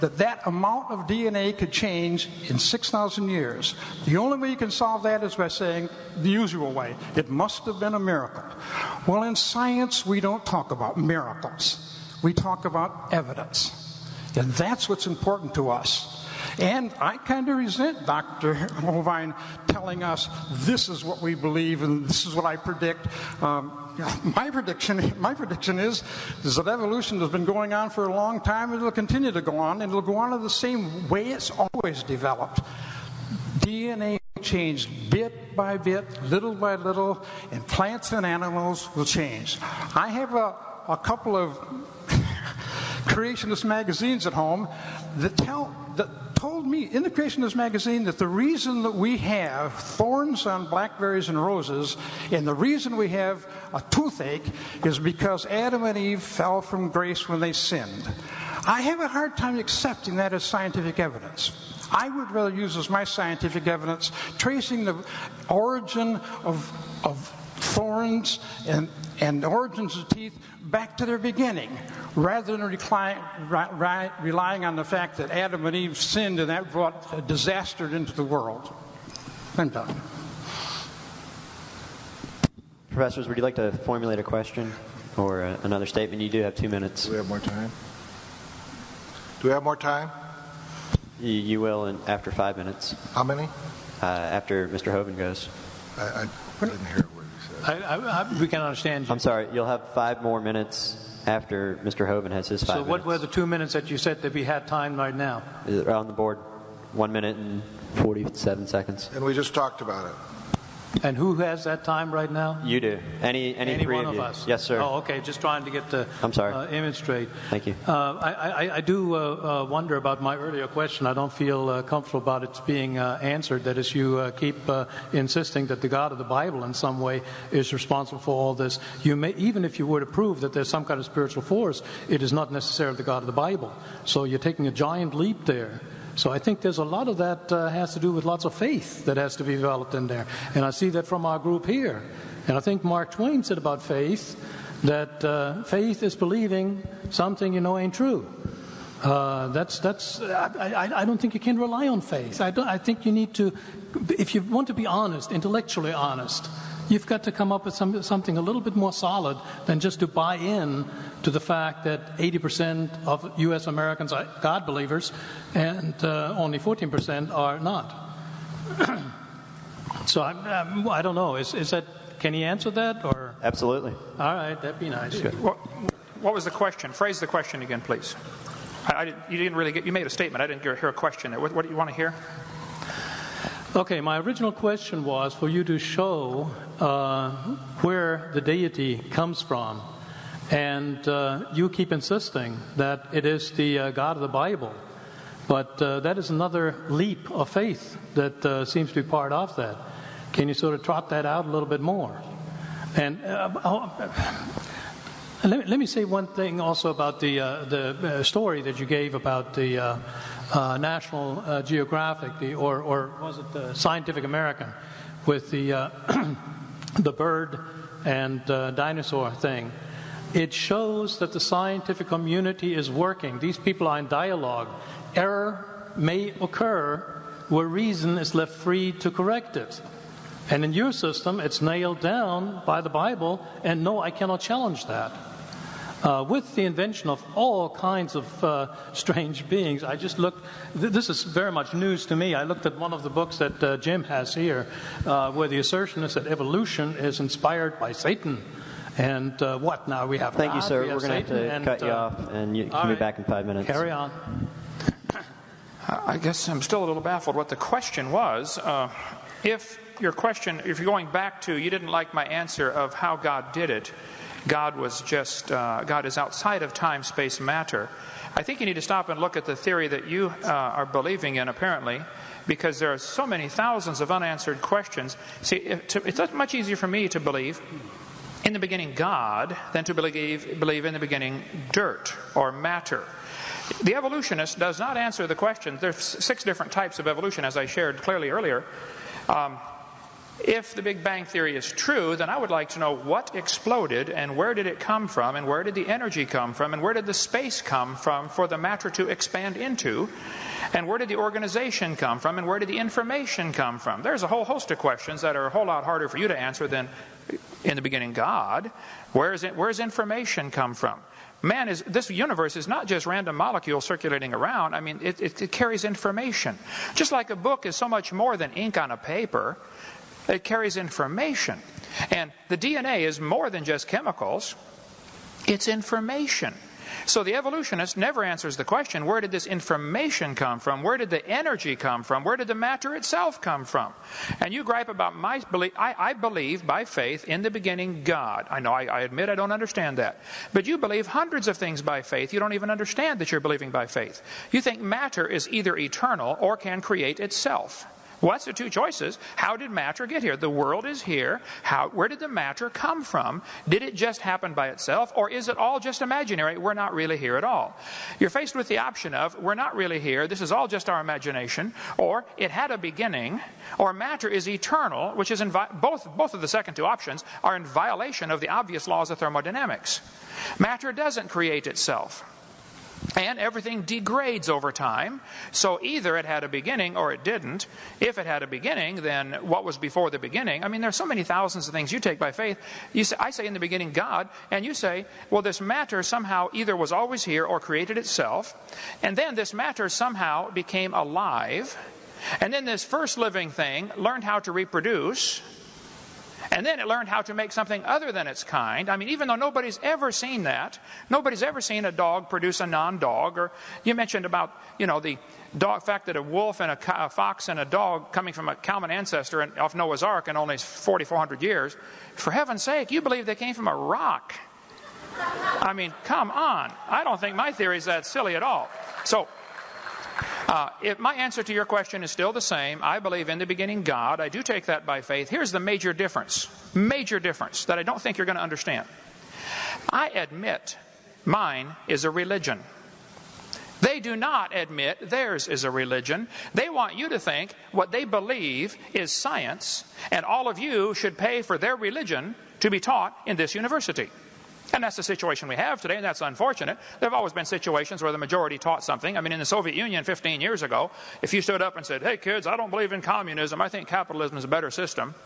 that amount of DNA could change in 6,000 years. The only way you can solve that is by saying the usual way. It must have been a miracle. Well, in science, we don't talk about miracles. We talk about evidence. And that's what's important to us. And I kind of resent Dr. Hovind telling us this is what we believe and this is what I predict. My prediction is that evolution has been going on for a long time and it'll continue to go on, and it'll go on in the same way it's always developed. DNA changed bit by bit, little by little, and plants and animals will change. I have a couple of creationist magazines at home that told me in the creationist magazine that the reason that we have thorns on blackberries and roses and the reason we have a toothache is because Adam and Eve fell from grace when they sinned. I have a hard time accepting that as scientific evidence. I would rather use as my scientific evidence tracing the origin of thorns and origins of teeth back to their beginning, rather than relying on the fact that Adam and Eve sinned and that brought a disaster into the world. I'm done. Professors, would you like to formulate a question or another statement? You do have 2 minutes. Do we have more time? You will after 5 minutes. How many? After Mr. Hovind goes. I didn't hear what he said. We can understand you. I'm sorry. You'll have 5 more minutes after Mr. Hovind has his 5 minutes. So what were the 2 minutes that you said that we had time right now? On the board, 1 minute and 47 seconds. And we just talked about it. And who has that time right now? You do. Any one of us. Yes, sir. Oh, okay. Just trying to get the image straight. Thank you. I do wonder about my earlier question. I don't feel comfortable about it being answered. That is, you keep insisting that the God of the Bible in some way is responsible for all this. You may, even if you were to prove that there's some kind of spiritual force, it is not necessarily the God of the Bible. So you're taking a giant leap there. So I think there's a lot of that has to do with lots of faith that has to be developed in there. And I see that from our group here. And I think Mark Twain said about faith that faith is believing something you know ain't true. I don't think you can rely on faith. I think you need to, if you want to be honest, intellectually honest, you've got to come up with something a little bit more solid than just to buy in to the fact that 80% of U.S. Americans are God believers and only 14% are not. So I don't know. Is that? Can he answer that? Or absolutely. All right, that'd be nice. What was the question? Phrase the question again, please. You didn't really get. You made a statement. I didn't hear a question there. What do you want to hear? Okay, my original question was for you to show where the deity comes from, and you keep insisting that it is the God of the Bible, but that is another leap of faith that seems to be part of that. Can you sort of trot that out a little bit more? And let me say one thing also about the story that you gave about the National Geographic, or was it the Scientific American, with the the bird and dinosaur thing. It shows that the scientific community is working. These people are in dialogue. Error may occur where reason is left free to correct it. And in your system, it's nailed down by the Bible, and no, I cannot challenge that. With the invention of all kinds of strange beings, I just looked. This is very much news to me. I looked at one of the books that Jim has here, where the assertion is that evolution is inspired by Satan. And what now we have? Thank you, sir. We're going to have to cut you off, and you can be back in 5 minutes. Carry on. I guess I'm still a little baffled what the question was. If your question, if you're going back to, you didn't like my answer of how God did it. God was just, God is outside of time, space, matter. I think you need to stop and look at the theory that you are believing in, apparently, because there are so many thousands of unanswered questions. See, it's much easier for me to believe in the beginning God than to believe in the beginning dirt or matter. The evolutionist does not answer the question. There's 6 different types of evolution, as I shared clearly earlier. If the Big Bang Theory is true, then I would like to know what exploded and where did it come from and where did the energy come from and where did the space come from for the matter to expand into and where did the organization come from and where did the information come from? There's a whole host of questions that are a whole lot harder for you to answer than in the beginning God. Where's information come from? Man is, this universe is not just random molecules circulating around. I mean, it carries information. Just like a book is so much more than ink on a paper, it carries information. And the DNA is more than just chemicals. It's information. So the evolutionist never answers the question, where did this information come from? Where did the energy come from? Where did the matter itself come from? And you gripe about my belief. I believe by faith in the beginning God. I know, I admit I don't understand that. But you believe hundreds of things by faith. You don't even understand that you're believing by faith. You think matter is either eternal or can create itself. Well, that's the 2 choices. How did matter get here? The world is here. Where did the matter come from? Did it just happen by itself? Or is it all just imaginary? We're not really here at all. You're faced with the option of, we're not really here. This is all just our imagination. Or it had a beginning. Or matter is eternal, which is both of the second 2 options are in violation of the obvious laws of thermodynamics. Matter doesn't create itself. And everything degrades over time. So either it had a beginning or it didn't. If it had a beginning, then what was before the beginning? I mean, there's so many thousands of things you take by faith. You say, I say in the beginning God, and you say, well, this matter somehow either was always here or created itself. And then this matter somehow became alive. And then this first living thing learned how to reproduce. And then it learned how to make something other than its kind. I mean, even though nobody's ever seen that, nobody's ever seen a dog produce a non-dog. Or you mentioned about, you know, the dog fact that a wolf and a fox and a dog coming from a common ancestor off Noah's Ark in only 4,400 years. For heaven's sake, you believe they came from a rock. I mean, come on. I don't think my theory is that silly at all. So... if my answer to your question is still the same. I believe in the beginning God. I do take that by faith. Here's the major difference that I don't think you're going to understand. I admit mine is a religion. They do not admit theirs is a religion. They want you to think what they believe is science, and all of you should pay for their religion to be taught in this university. And that's the situation we have today, and that's unfortunate. There have always been situations where the majority taught something. I mean, in the Soviet Union 15 years ago, if you stood up and said, "Hey, kids, I don't believe in communism. I think capitalism is a better system,"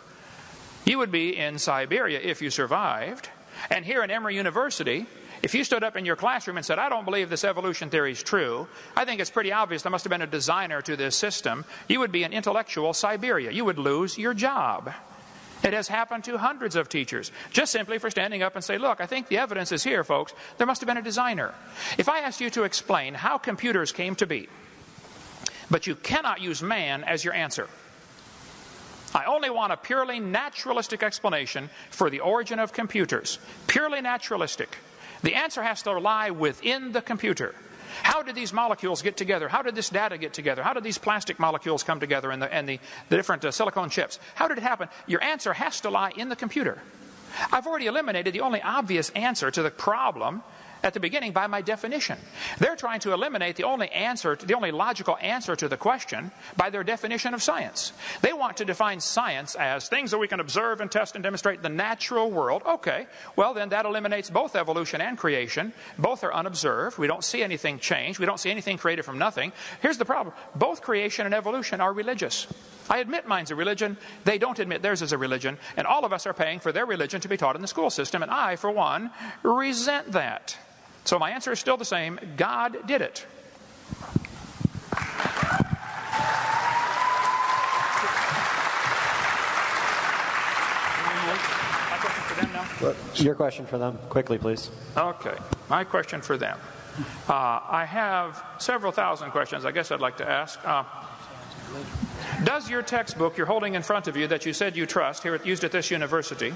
you would be in Siberia if you survived. And here at Emory University, if you stood up in your classroom and said, "I don't believe this evolution theory is true. I think it's pretty obvious there must have been a designer to this system," you would be in intellectual Siberia. You would lose your job. It has happened to hundreds of teachers, just simply for standing up and say, "Look, I think the evidence is here, folks. There must have been a designer." If I asked you to explain how computers came to be, but you cannot use man as your answer, I only want a purely naturalistic explanation for the origin of computers. Purely naturalistic. The answer has to lie within the computer. How did these molecules get together? How did this data get together? How did these plastic molecules come together and the different silicone chips? How did it happen? Your answer has to lie in the computer. I've already eliminated the only obvious answer to the problem at the beginning by my definition. They're trying to eliminate the only answer, the only logical answer to the question by their definition of science. They want to define science as things that we can observe and test and demonstrate the natural world. Okay, well then that eliminates both evolution and creation. Both are unobserved. We don't see anything change. We don't see anything created from nothing. Here's the problem. Both creation and evolution are religious. I admit mine's a religion. They don't admit theirs is a religion. And all of us are paying for their religion to be taught in the school system. And I, for one, resent that. So my answer is still the same. God did it. My question for them now? Your question for them. Quickly, please. Okay. My question for them. I have several thousand questions I guess I'd like to ask. Does your textbook you're holding in front of you that you said you trust, here used at this university,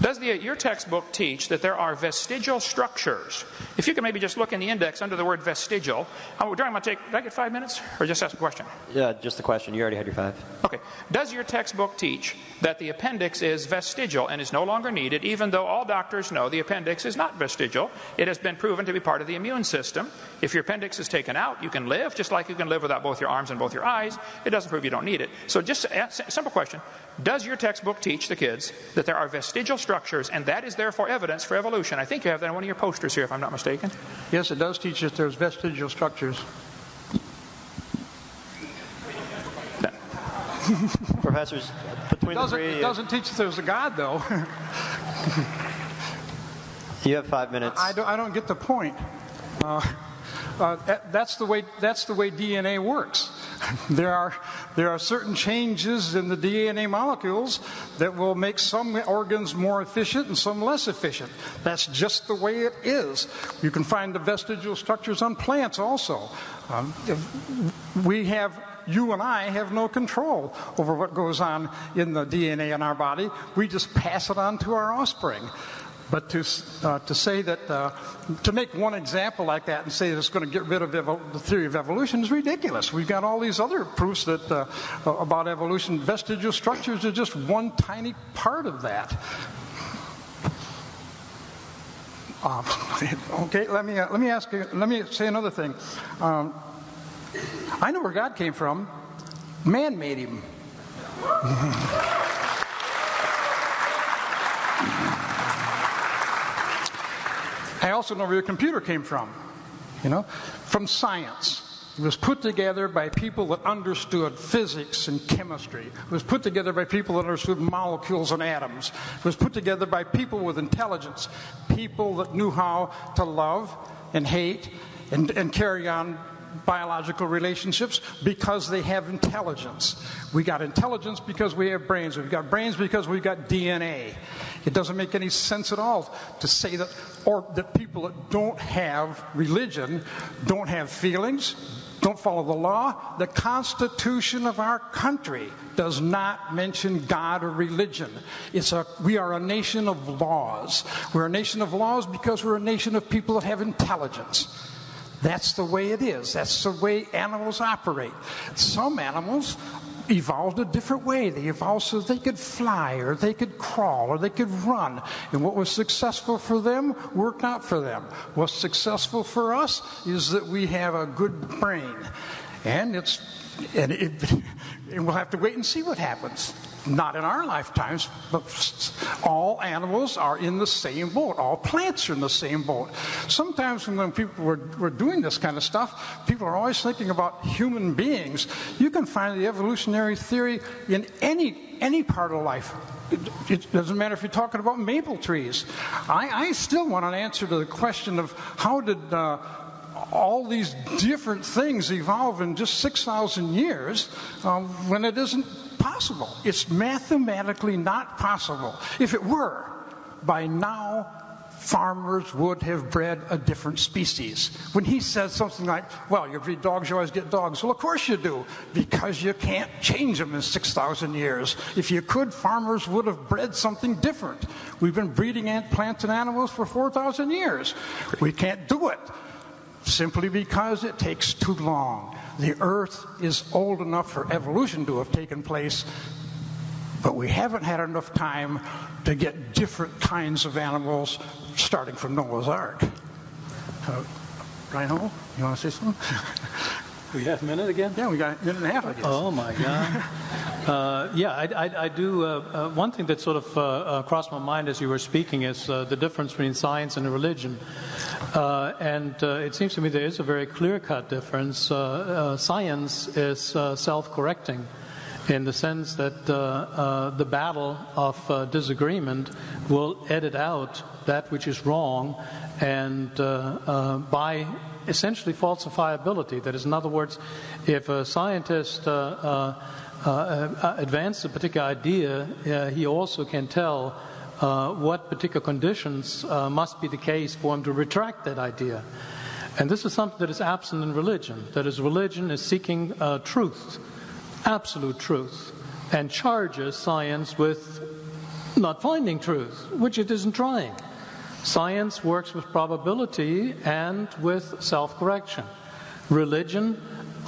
does your textbook teach that there are vestigial structures? If you could maybe just look in the index under the word vestigial. Did I get 5 minutes? Or just ask a question? Yeah, just the question. You already had your 5. Okay. Does your textbook teach that the appendix is vestigial and is no longer needed, even though all doctors know the appendix is not vestigial? It has been proven to be part of the immune system. If your appendix is taken out, you can live, just like you can live without both your arms and both your eyes. It doesn't prove you don't need it. So just a simple question. Does your textbook teach the kids that there are vestigial structures, and that is therefore evidence for evolution? I think you have that on one of your posters here, if I'm not mistaken. Yes, it does teach us there's vestigial structures. Professors, between the three... It doesn't teach us there's a God, though. You have 5 minutes. I don't get the point. That's the way DNA works. There are certain changes in the DNA molecules that will make some organs more efficient and some less efficient. That's just the way it is. You can find the vestigial structures on plants also. You and I have no control over what goes on in the DNA in our body. We just pass it on to our offspring. But to say that, to make one example like that and say that it's going to get rid of the theory of evolution is ridiculous. We've got all these other proofs that about evolution. Vestigial structures are just one tiny part of that. Okay, let me say another thing. I know where God came from. Man made him. I also know where the computer came from, from science. It was put together by people that understood physics and chemistry. It was put together by people that understood molecules and atoms. It was put together by people with intelligence, people that knew how to love and hate and carry on biological relationships because they have intelligence. We got intelligence because we have brains. We've got brains because we've got DNA. It doesn't make any sense at all to say that, or that people that don't have religion, don't have feelings, don't follow the law. The Constitution of our country does not mention God or religion. We are a nation of laws. We're a nation of laws because we're a nation of people that have intelligence. That's the way it is. That's the way animals operate. Some animals evolved a different way. They evolved so they could fly, or they could crawl, or they could run. And what was successful for them worked out for them. What's successful for us is that we have a good brain. And we'll have to wait and see what happens. Not in our lifetimes, but all animals are in the same boat. All plants are in the same boat. Sometimes when people were doing this kind of stuff, people are always thinking about human beings. You can find the evolutionary theory in any part of life. It doesn't matter if you're talking about maple trees. I still want an answer to the question of how did all these different things evolve in just 6,000 years when it isn't possible. It's mathematically not possible. If it were, by now farmers would have bred a different species. When he says something like, well, you breed dogs, you always get dogs. Well, of course you do, because you can't change them in 6,000 years. If you could, farmers would have bred something different. We've been breeding plants and animals for 4,000 years. We can't do it. Simply because it takes too long. The Earth is old enough for evolution to have taken place, but we haven't had enough time to get different kinds of animals starting from Noah's Ark. Reinhold, you want to say something? We have a minute again? Yeah, we got a minute and a half, I guess. Oh, my God. I do one thing that sort of crossed my mind as you were speaking is the difference between science and religion. It seems to me there is a very clear-cut difference. Science is self-correcting in the sense that the battle of disagreement will edit out that which is wrong, and by essentially falsifiability. That is, in other words, if a scientist advances a particular idea, he also can tell what particular conditions must be the case for him to retract that idea. And this is something that is absent in religion. That is, religion is seeking truth, absolute truth, and charges science with not finding truth, which it isn't trying. Science works with probability and with self-correction. Religion,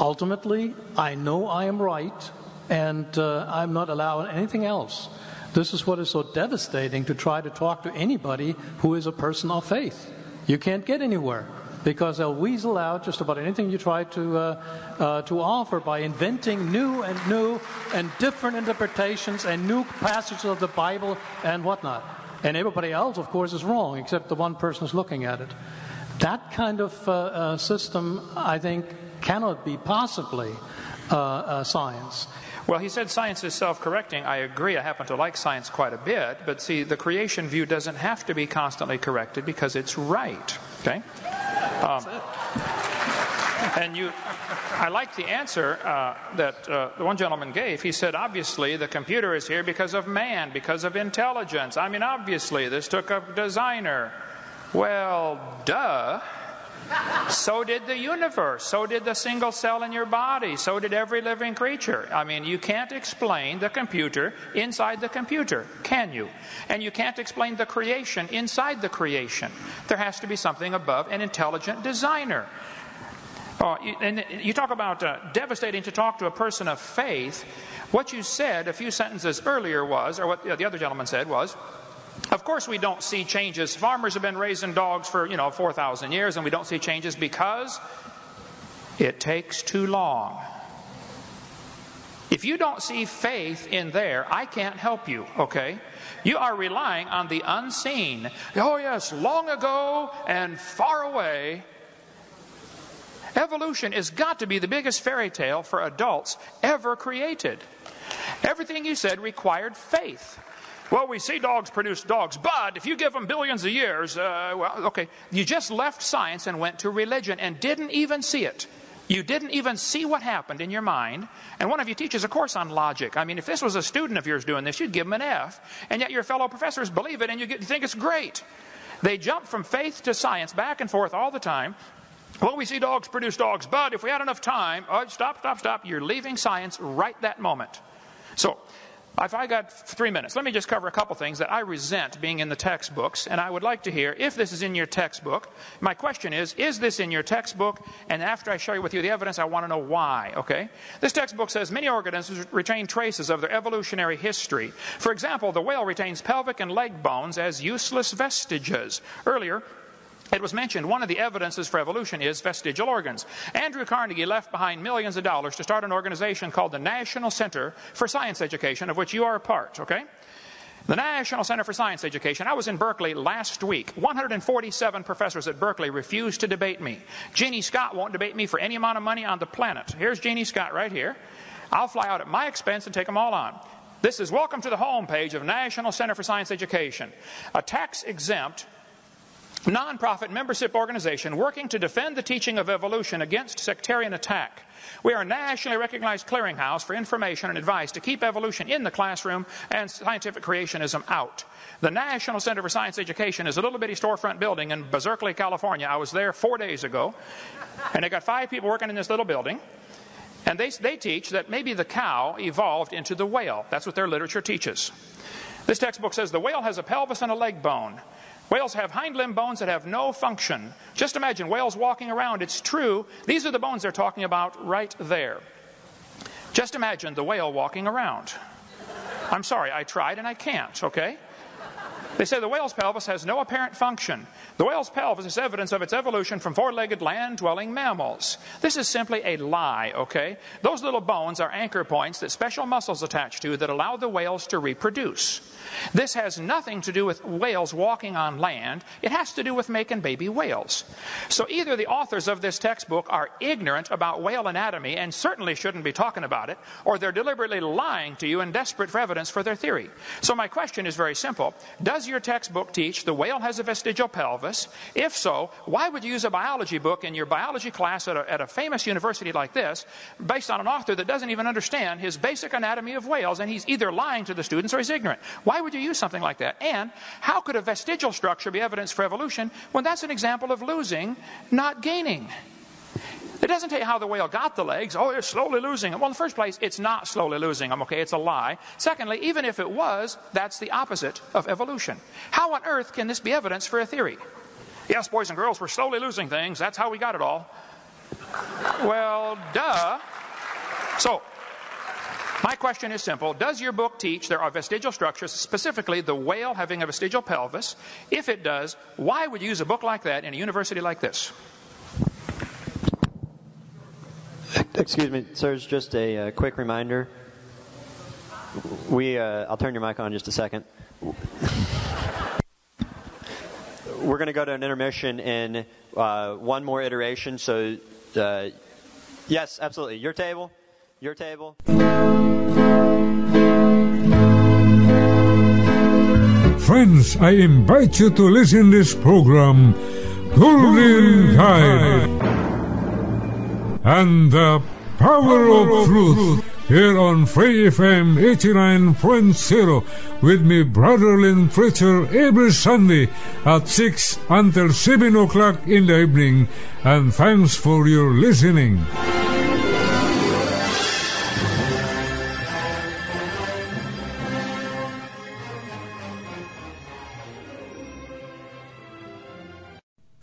ultimately, I know I am right, and I'm not allowing anything else. This is what is so devastating to try to talk to anybody who is a person of faith. You can't get anywhere, because they'll weasel out just about anything you try to offer by inventing new and different interpretations and new passages of the Bible and whatnot. And everybody else, of course, is wrong, except the one person who's looking at it. That kind of system, I think, cannot be possibly science. Well, he said science is self-correcting. I agree. I happen to like science quite a bit. But see, the creation view doesn't have to be constantly corrected because it's right. Okay? That's it. I like the answer that the one gentleman gave. He said, obviously, the computer is here because of man, because of intelligence. I mean, obviously, this took a designer. Well, duh. So did the universe. So did the single cell in your body. So did every living creature. I mean, you can't explain the computer inside the computer, can you? And you can't explain the creation inside the creation. There has to be something above, an intelligent designer. And you talk about devastating to talk to a person of faith. What you said a few sentences earlier was, or what the other gentleman said was, of course we don't see changes. Farmers have been raising dogs for, 4,000 years, and we don't see changes because it takes too long. If you don't see faith in there, I can't help you, okay? You are relying on the unseen. Oh, yes, long ago and far away. Evolution has got to be the biggest fairy tale for adults ever created. Everything you said required faith. Well, we see dogs produce dogs, but if you give them billions of years, you just left science and went to religion and didn't even see it. You didn't even see what happened in your mind. And one of you teaches a course on logic. I mean, if this was a student of yours doing this, you'd give him an F. And yet your fellow professors believe it and you think it's great. They jump from faith to science back and forth all the time. Well, we see dogs produce dogs, but if we had enough time, you're leaving science right that moment. So If I got 3 minutes, let me just cover a couple things that I resent being in the textbooks, and I would like to hear if this is in your textbook. My question is this in your textbook? And after I share with you the evidence, I want to know why, okay? This textbook says many organisms retain traces of their evolutionary history. For example, the whale retains pelvic and leg bones as useless vestiges. Earlier, it was mentioned one of the evidences for evolution is vestigial organs. Andrew Carnegie left behind millions of dollars to start an organization called the National Center for Science Education, of which you are a part, okay? The National Center for Science Education. I was in Berkeley last week. 147 professors at Berkeley refused to debate me. Jeannie Scott won't debate me for any amount of money on the planet. Here's Jeannie Scott right here. I'll fly out at my expense and take them all on. This is welcome to the homepage of National Center for Science Education. A tax-exempt nonprofit membership organization working to defend the teaching of evolution against sectarian attack. We are a nationally recognized clearinghouse for information and advice to keep evolution in the classroom and scientific creationism out. The National Center for Science Education is a little bitty storefront building in Berkeley, California. I was there 4 days ago, and they got 5 people working in this little building. And they teach that maybe the cow evolved into the whale. That's what their literature teaches. This textbook says the whale has a pelvis and a leg bone. Whales have hind limb bones that have no function. Just imagine whales walking around. It's true. These are the bones they're talking about right there. Just imagine the whale walking around. I'm sorry, I tried and I can't, okay? They say the whale's pelvis has no apparent function. The whale's pelvis is evidence of its evolution from four-legged land-dwelling mammals. This is simply a lie, okay? Those little bones are anchor points that special muscles attach to that allow the whales to reproduce. This has nothing to do with whales walking on land. It has to do with making baby whales. So either the authors of this textbook are ignorant about whale anatomy and certainly shouldn't be talking about it, or they're deliberately lying to you and desperate for evidence for their theory. So my question is very simple. Does your textbook teach the whale has a vestigial pelvis? If so, why would you use a biology book in your biology class at a famous university like this based on an author that doesn't even understand his basic anatomy of whales, and he's either lying to the students or he's ignorant? Why would you use something like that? And how could a vestigial structure be evidence for evolution when that's an example of losing, not gaining? It doesn't tell you how the whale got the legs. Oh, it's slowly losing them. Well, in the first place, it's not slowly losing them, okay? It's a lie. Secondly, even if it was, that's the opposite of evolution. How on earth can this be evidence for a theory? Yes, boys and girls, we're slowly losing things. That's how we got it all. Well, duh. So, my question is simple. Does your book teach there are vestigial structures, specifically the whale having a vestigial pelvis? If it does, why would you use a book like that in a university like this? Excuse me, sir, it's just a quick reminder. I'll turn your mic on just a second. We're going to go to an intermission in one more iteration. So, yes, absolutely. Your table. Friends, I invite you to listen this program, Golden Guide, and the power of truth, here on Free FM 89.0 with me, Brother Lynn Pritchard, every Sunday at 6 until 7 o'clock in the evening. And thanks for your listening.